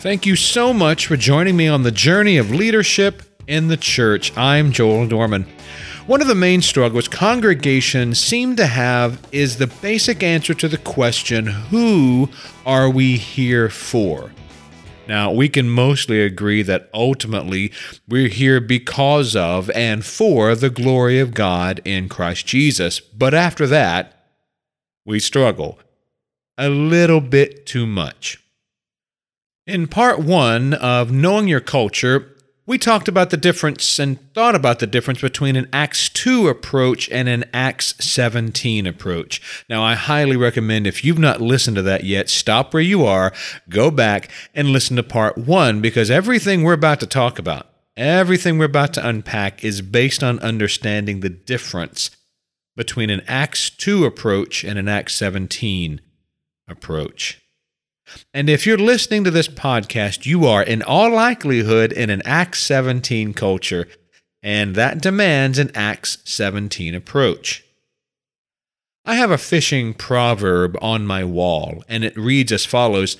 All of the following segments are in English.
Thank you so much for joining me on the journey of leadership in the church. I'm Joel Dorman. One of the main struggles congregations seem to have is the basic answer to the question, who are we here for? Now, we can mostly agree that ultimately we're here because of and for the glory of God in Christ Jesus. But after that, we struggle a little bit too much. In part one of Knowing Your Culture, we talked about the difference and thought about the difference between an Acts 2 approach and an Acts 17 approach. Now, I highly recommend if you've not listened to that yet, stop where you are, go back and listen to part one, because everything we're about to talk about, everything we're about to unpack is based on understanding the difference between an Acts 2 approach and an Acts 17 approach. And if you're listening to this podcast, you are, in all likelihood, in an Acts 17 culture, and that demands an Acts 17 approach. I have a fishing proverb on my wall, and it reads as follows: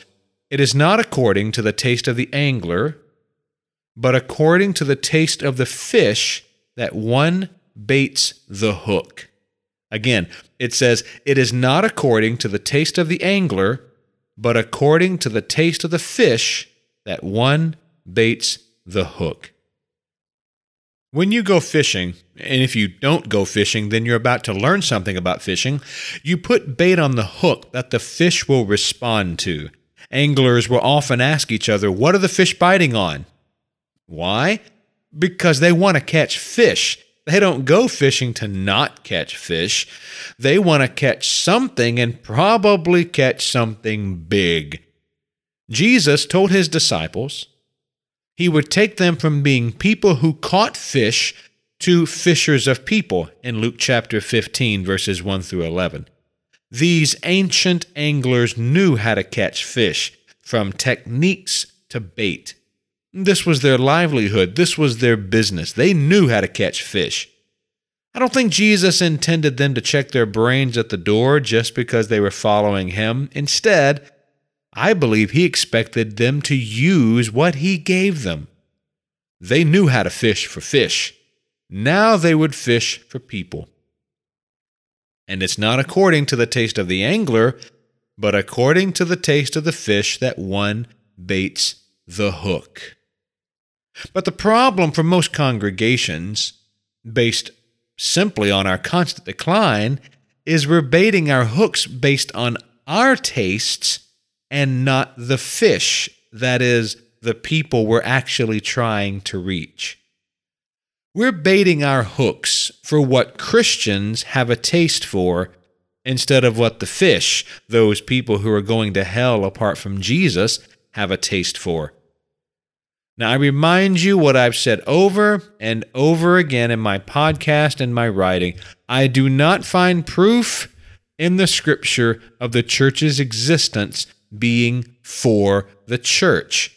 "It is not according to the taste of the angler, but according to the taste of the fish that one baits the hook." Again, it says, "It is not according to the taste of the angler, but according to the taste of the fish that one baits the hook." When you go fishing, and if you don't go fishing, then you're about to learn something about fishing, you put bait on the hook that the fish will respond to. Anglers will often ask each other, what are the fish biting on? Why? Because they want to catch fish. They don't go fishing to not catch fish. They want to catch something and probably catch something big. Jesus told his disciples he would take them from being people who caught fish to fishers of people in Luke chapter 15, verses 1 through 11. These ancient anglers knew how to catch fish, from techniques to bait. This was their livelihood. This was their business. They knew how to catch fish. I don't think Jesus intended them to check their brains at the door just because they were following him. Instead, I believe he expected them to use what he gave them. They knew how to fish for fish. Now they would fish for people. And it's not according to the taste of the angler, but according to the taste of the fish that one baits the hook. But the problem for most congregations, based simply on our constant decline, is we're baiting our hooks based on our tastes and not the fish, that is, the people we're actually trying to reach. We're baiting our hooks for what Christians have a taste for instead of what the fish, those people who are going to hell apart from Jesus, have a taste for. Now, I remind you what I've said over and over again in my podcast and my writing. I do not find proof in the Scripture of the church's existence being for the church.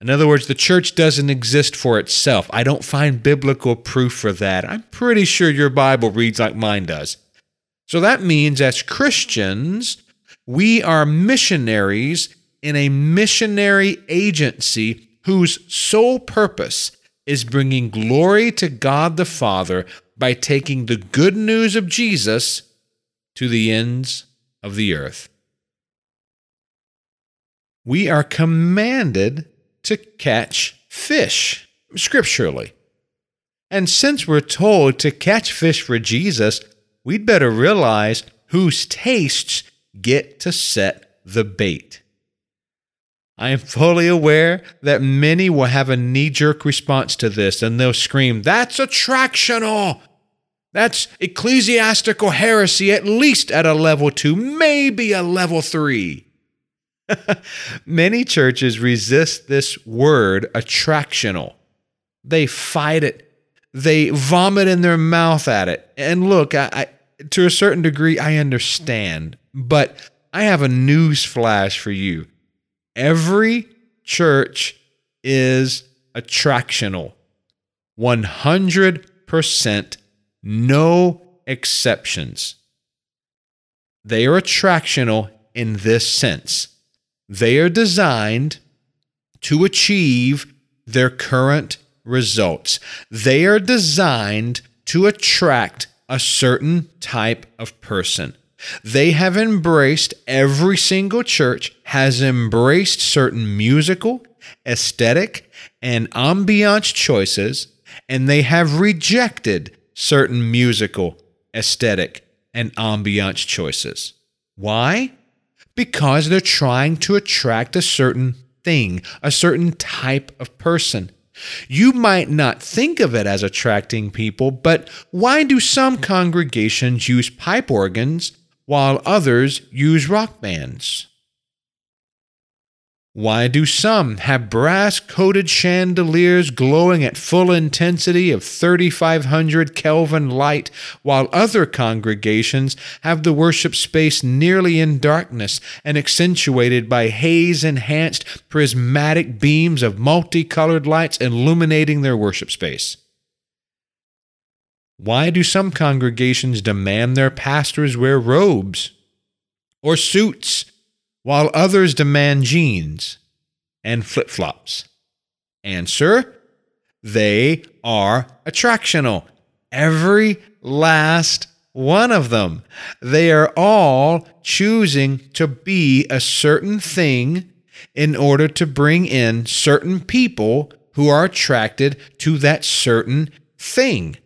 In other words, the church doesn't exist for itself. I don't find biblical proof for that. I'm pretty sure your Bible reads like mine does. So that means as Christians, we are missionaries in a missionary agency whose sole purpose is bringing glory to God the Father by taking the good news of Jesus to the ends of the earth. We are commanded to catch fish, scripturally. And since we're told to catch fish for Jesus, we'd better realize whose tastes get to set the bait. I am fully aware that many will have a knee-jerk response to this, and they'll scream, "That's attractional! That's ecclesiastical heresy, at least at a level 2, maybe a level 3. Many churches resist this word, attractional. They fight it. They vomit in their mouth at it. And look, I to a certain degree, I understand, but I have a news flash for you. Every church is attractional, 100%, no exceptions. They are attractional in this sense. They are designed to achieve their current results. They are designed to attract a certain type of person. They have embraced, every single church has embraced certain musical, aesthetic, and ambiance choices, and they have rejected certain musical, aesthetic, and ambiance choices. Why? Because they're trying to attract a certain thing, a certain type of person. You might not think of it as attracting people, but why do some congregations use pipe organs while others use rock bands? Why do some have brass-coated chandeliers glowing at full intensity of 3,500 Kelvin light, while other congregations have the worship space nearly in darkness and accentuated by haze-enhanced prismatic beams of multicolored lights illuminating their worship space? Why do some congregations demand their pastors wear robes or suits, while others demand jeans and flip-flops? Answer, they are attractional. Every last one of them. They are all choosing to be a certain thing in order to bring in certain people who are attracted to that certain thing.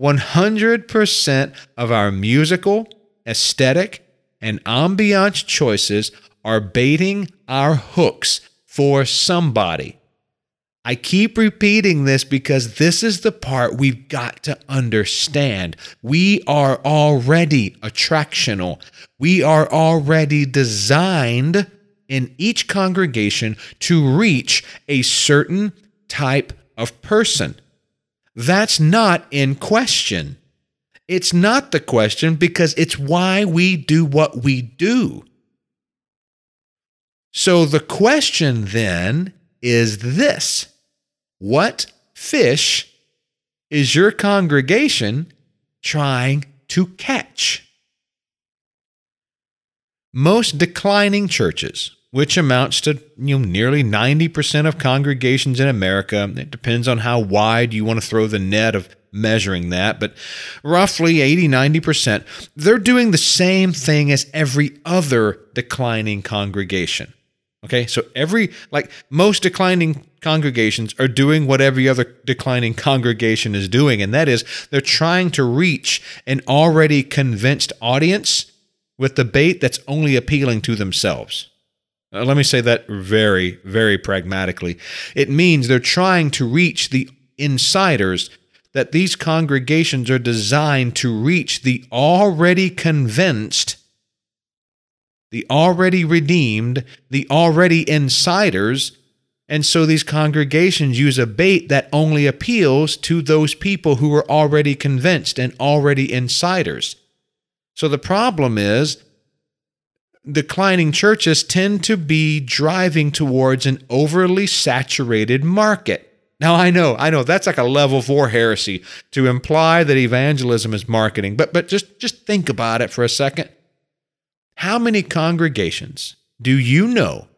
100% of our musical, aesthetic, and ambiance choices are baiting our hooks for somebody. I keep repeating this because this is the part we've got to understand. We are already attractional. We are already designed in each congregation to reach a certain type of person. That's not in question. It's not the question because it's why we do what we do. So the question then is this: what fish is your congregation trying to catch? Most declining churches, which amounts to nearly 90% of congregations in America. It depends on how wide you want to throw the net of measuring that, but roughly 80-90%, they're doing the same thing as every other declining congregation. Okay, so most declining congregations are doing what every other declining congregation is doing, and that is they're trying to reach an already convinced audience with the bait that's only appealing to themselves. Let me say that very, very pragmatically. It means they're trying to reach the insiders that these congregations are designed to reach, the already convinced, the already redeemed, the already insiders. And so these congregations use a bait that only appeals to those people who are already convinced and already insiders. So the problem is, declining churches tend to be driving towards an overly saturated market. Now, I know, that's like a level 4 heresy to imply that evangelism is marketing, but just think about it for a second. How many congregations do you know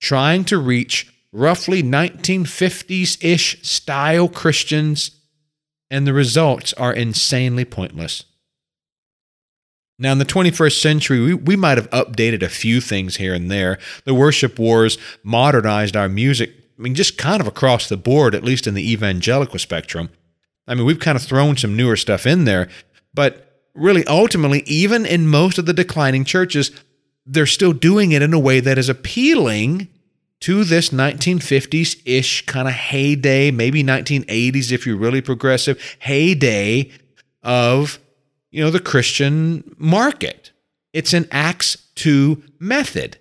trying to reach roughly 1950s-ish style Christians, and the results are insanely pointless? Now, in the 21st century, we might have updated a few things here and there. The worship wars modernized our music, just kind of across the board, at least in the evangelical spectrum. We've kind of thrown some newer stuff in there, but really, ultimately, even in most of the declining churches, they're still doing it in a way that is appealing to this 1950s-ish kind of heyday, maybe 1980s if you're really progressive, heyday of the Christian market. It's an Acts 2 method.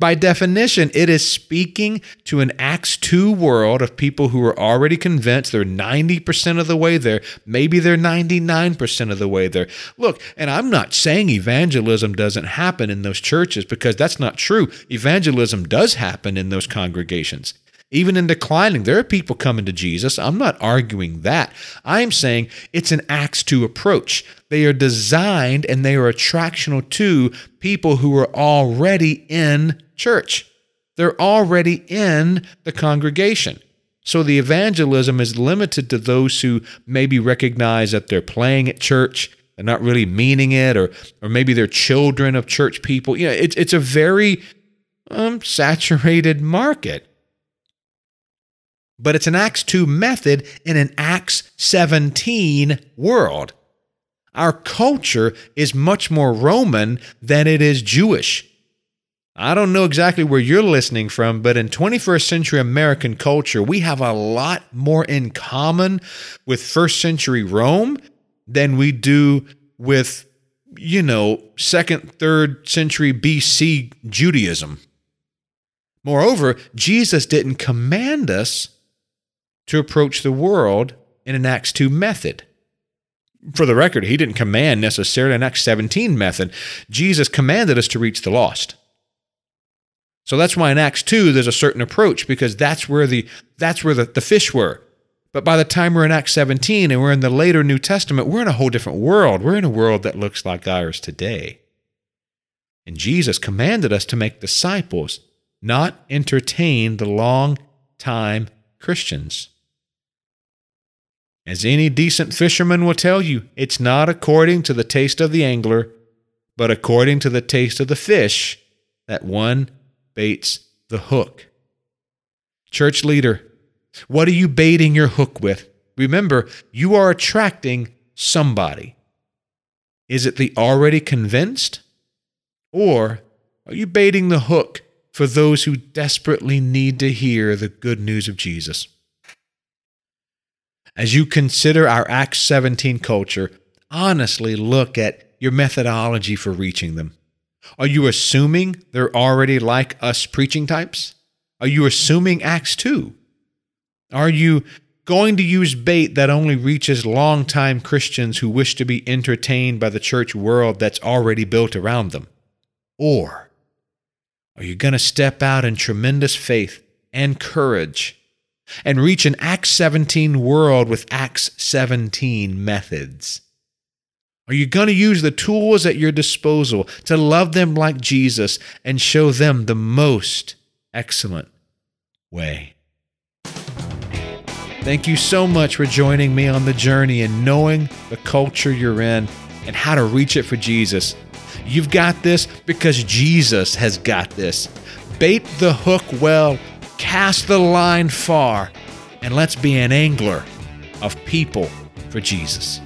By definition, it is speaking to an Acts 2 world of people who are already convinced. They're 90% of the way there. Maybe they're 99% of the way there. Look, and I'm not saying evangelism doesn't happen in those churches, because that's not true. Evangelism does happen in those congregations. Even in declining, there are people coming to Jesus. I'm not arguing that. I'm saying it's an Acts 2 approach. They are designed and they are attractional to people who are already in church. They're already in the congregation. So the evangelism is limited to those who maybe recognize that they're playing at church and not really meaning it, or maybe they're children of church people. You know, it's a very saturated market. But it's an Acts 2 method in an Acts 17 world. Our culture is much more Roman than it is Jewish. I don't know exactly where you're listening from, but in 21st century American culture, we have a lot more in common with first century Rome than we do with, you know, second, third century BC Judaism. Moreover, Jesus didn't command us to approach the world in an Acts 2 method. For the record, he didn't command necessarily an Acts 17 method. Jesus commanded us to reach the lost. So that's why in Acts 2 there's a certain approach, because that's where the fish were. But by the time we're in Acts 17 and we're in the later New Testament, we're in a whole different world. We're in a world that looks like ours today. And Jesus commanded us to make disciples, not entertain the long-time Christians. As any decent fisherman will tell you, it's not according to the taste of the angler, but according to the taste of the fish that one baits the hook. Church leader, what are you baiting your hook with? Remember, you are attracting somebody. Is it the already convinced? Or are you baiting the hook for those who desperately need to hear the good news of Jesus? As you consider our Acts 17 culture, honestly look at your methodology for reaching them. Are you assuming they're already like us preaching types? Are you assuming Acts 2? Are you going to use bait that only reaches longtime Christians who wish to be entertained by the church world that's already built around them? Or are you going to step out in tremendous faith and courage and reach an Acts 17 world with Acts 17 methods? Are you going to use the tools at your disposal to love them like Jesus and show them the most excellent way? Thank you so much for joining me on the journey and knowing the culture you're in and how to reach it for Jesus. You've got this because Jesus has got this. Bait the hook well, cast the line far, and let's be an angler of people for Jesus.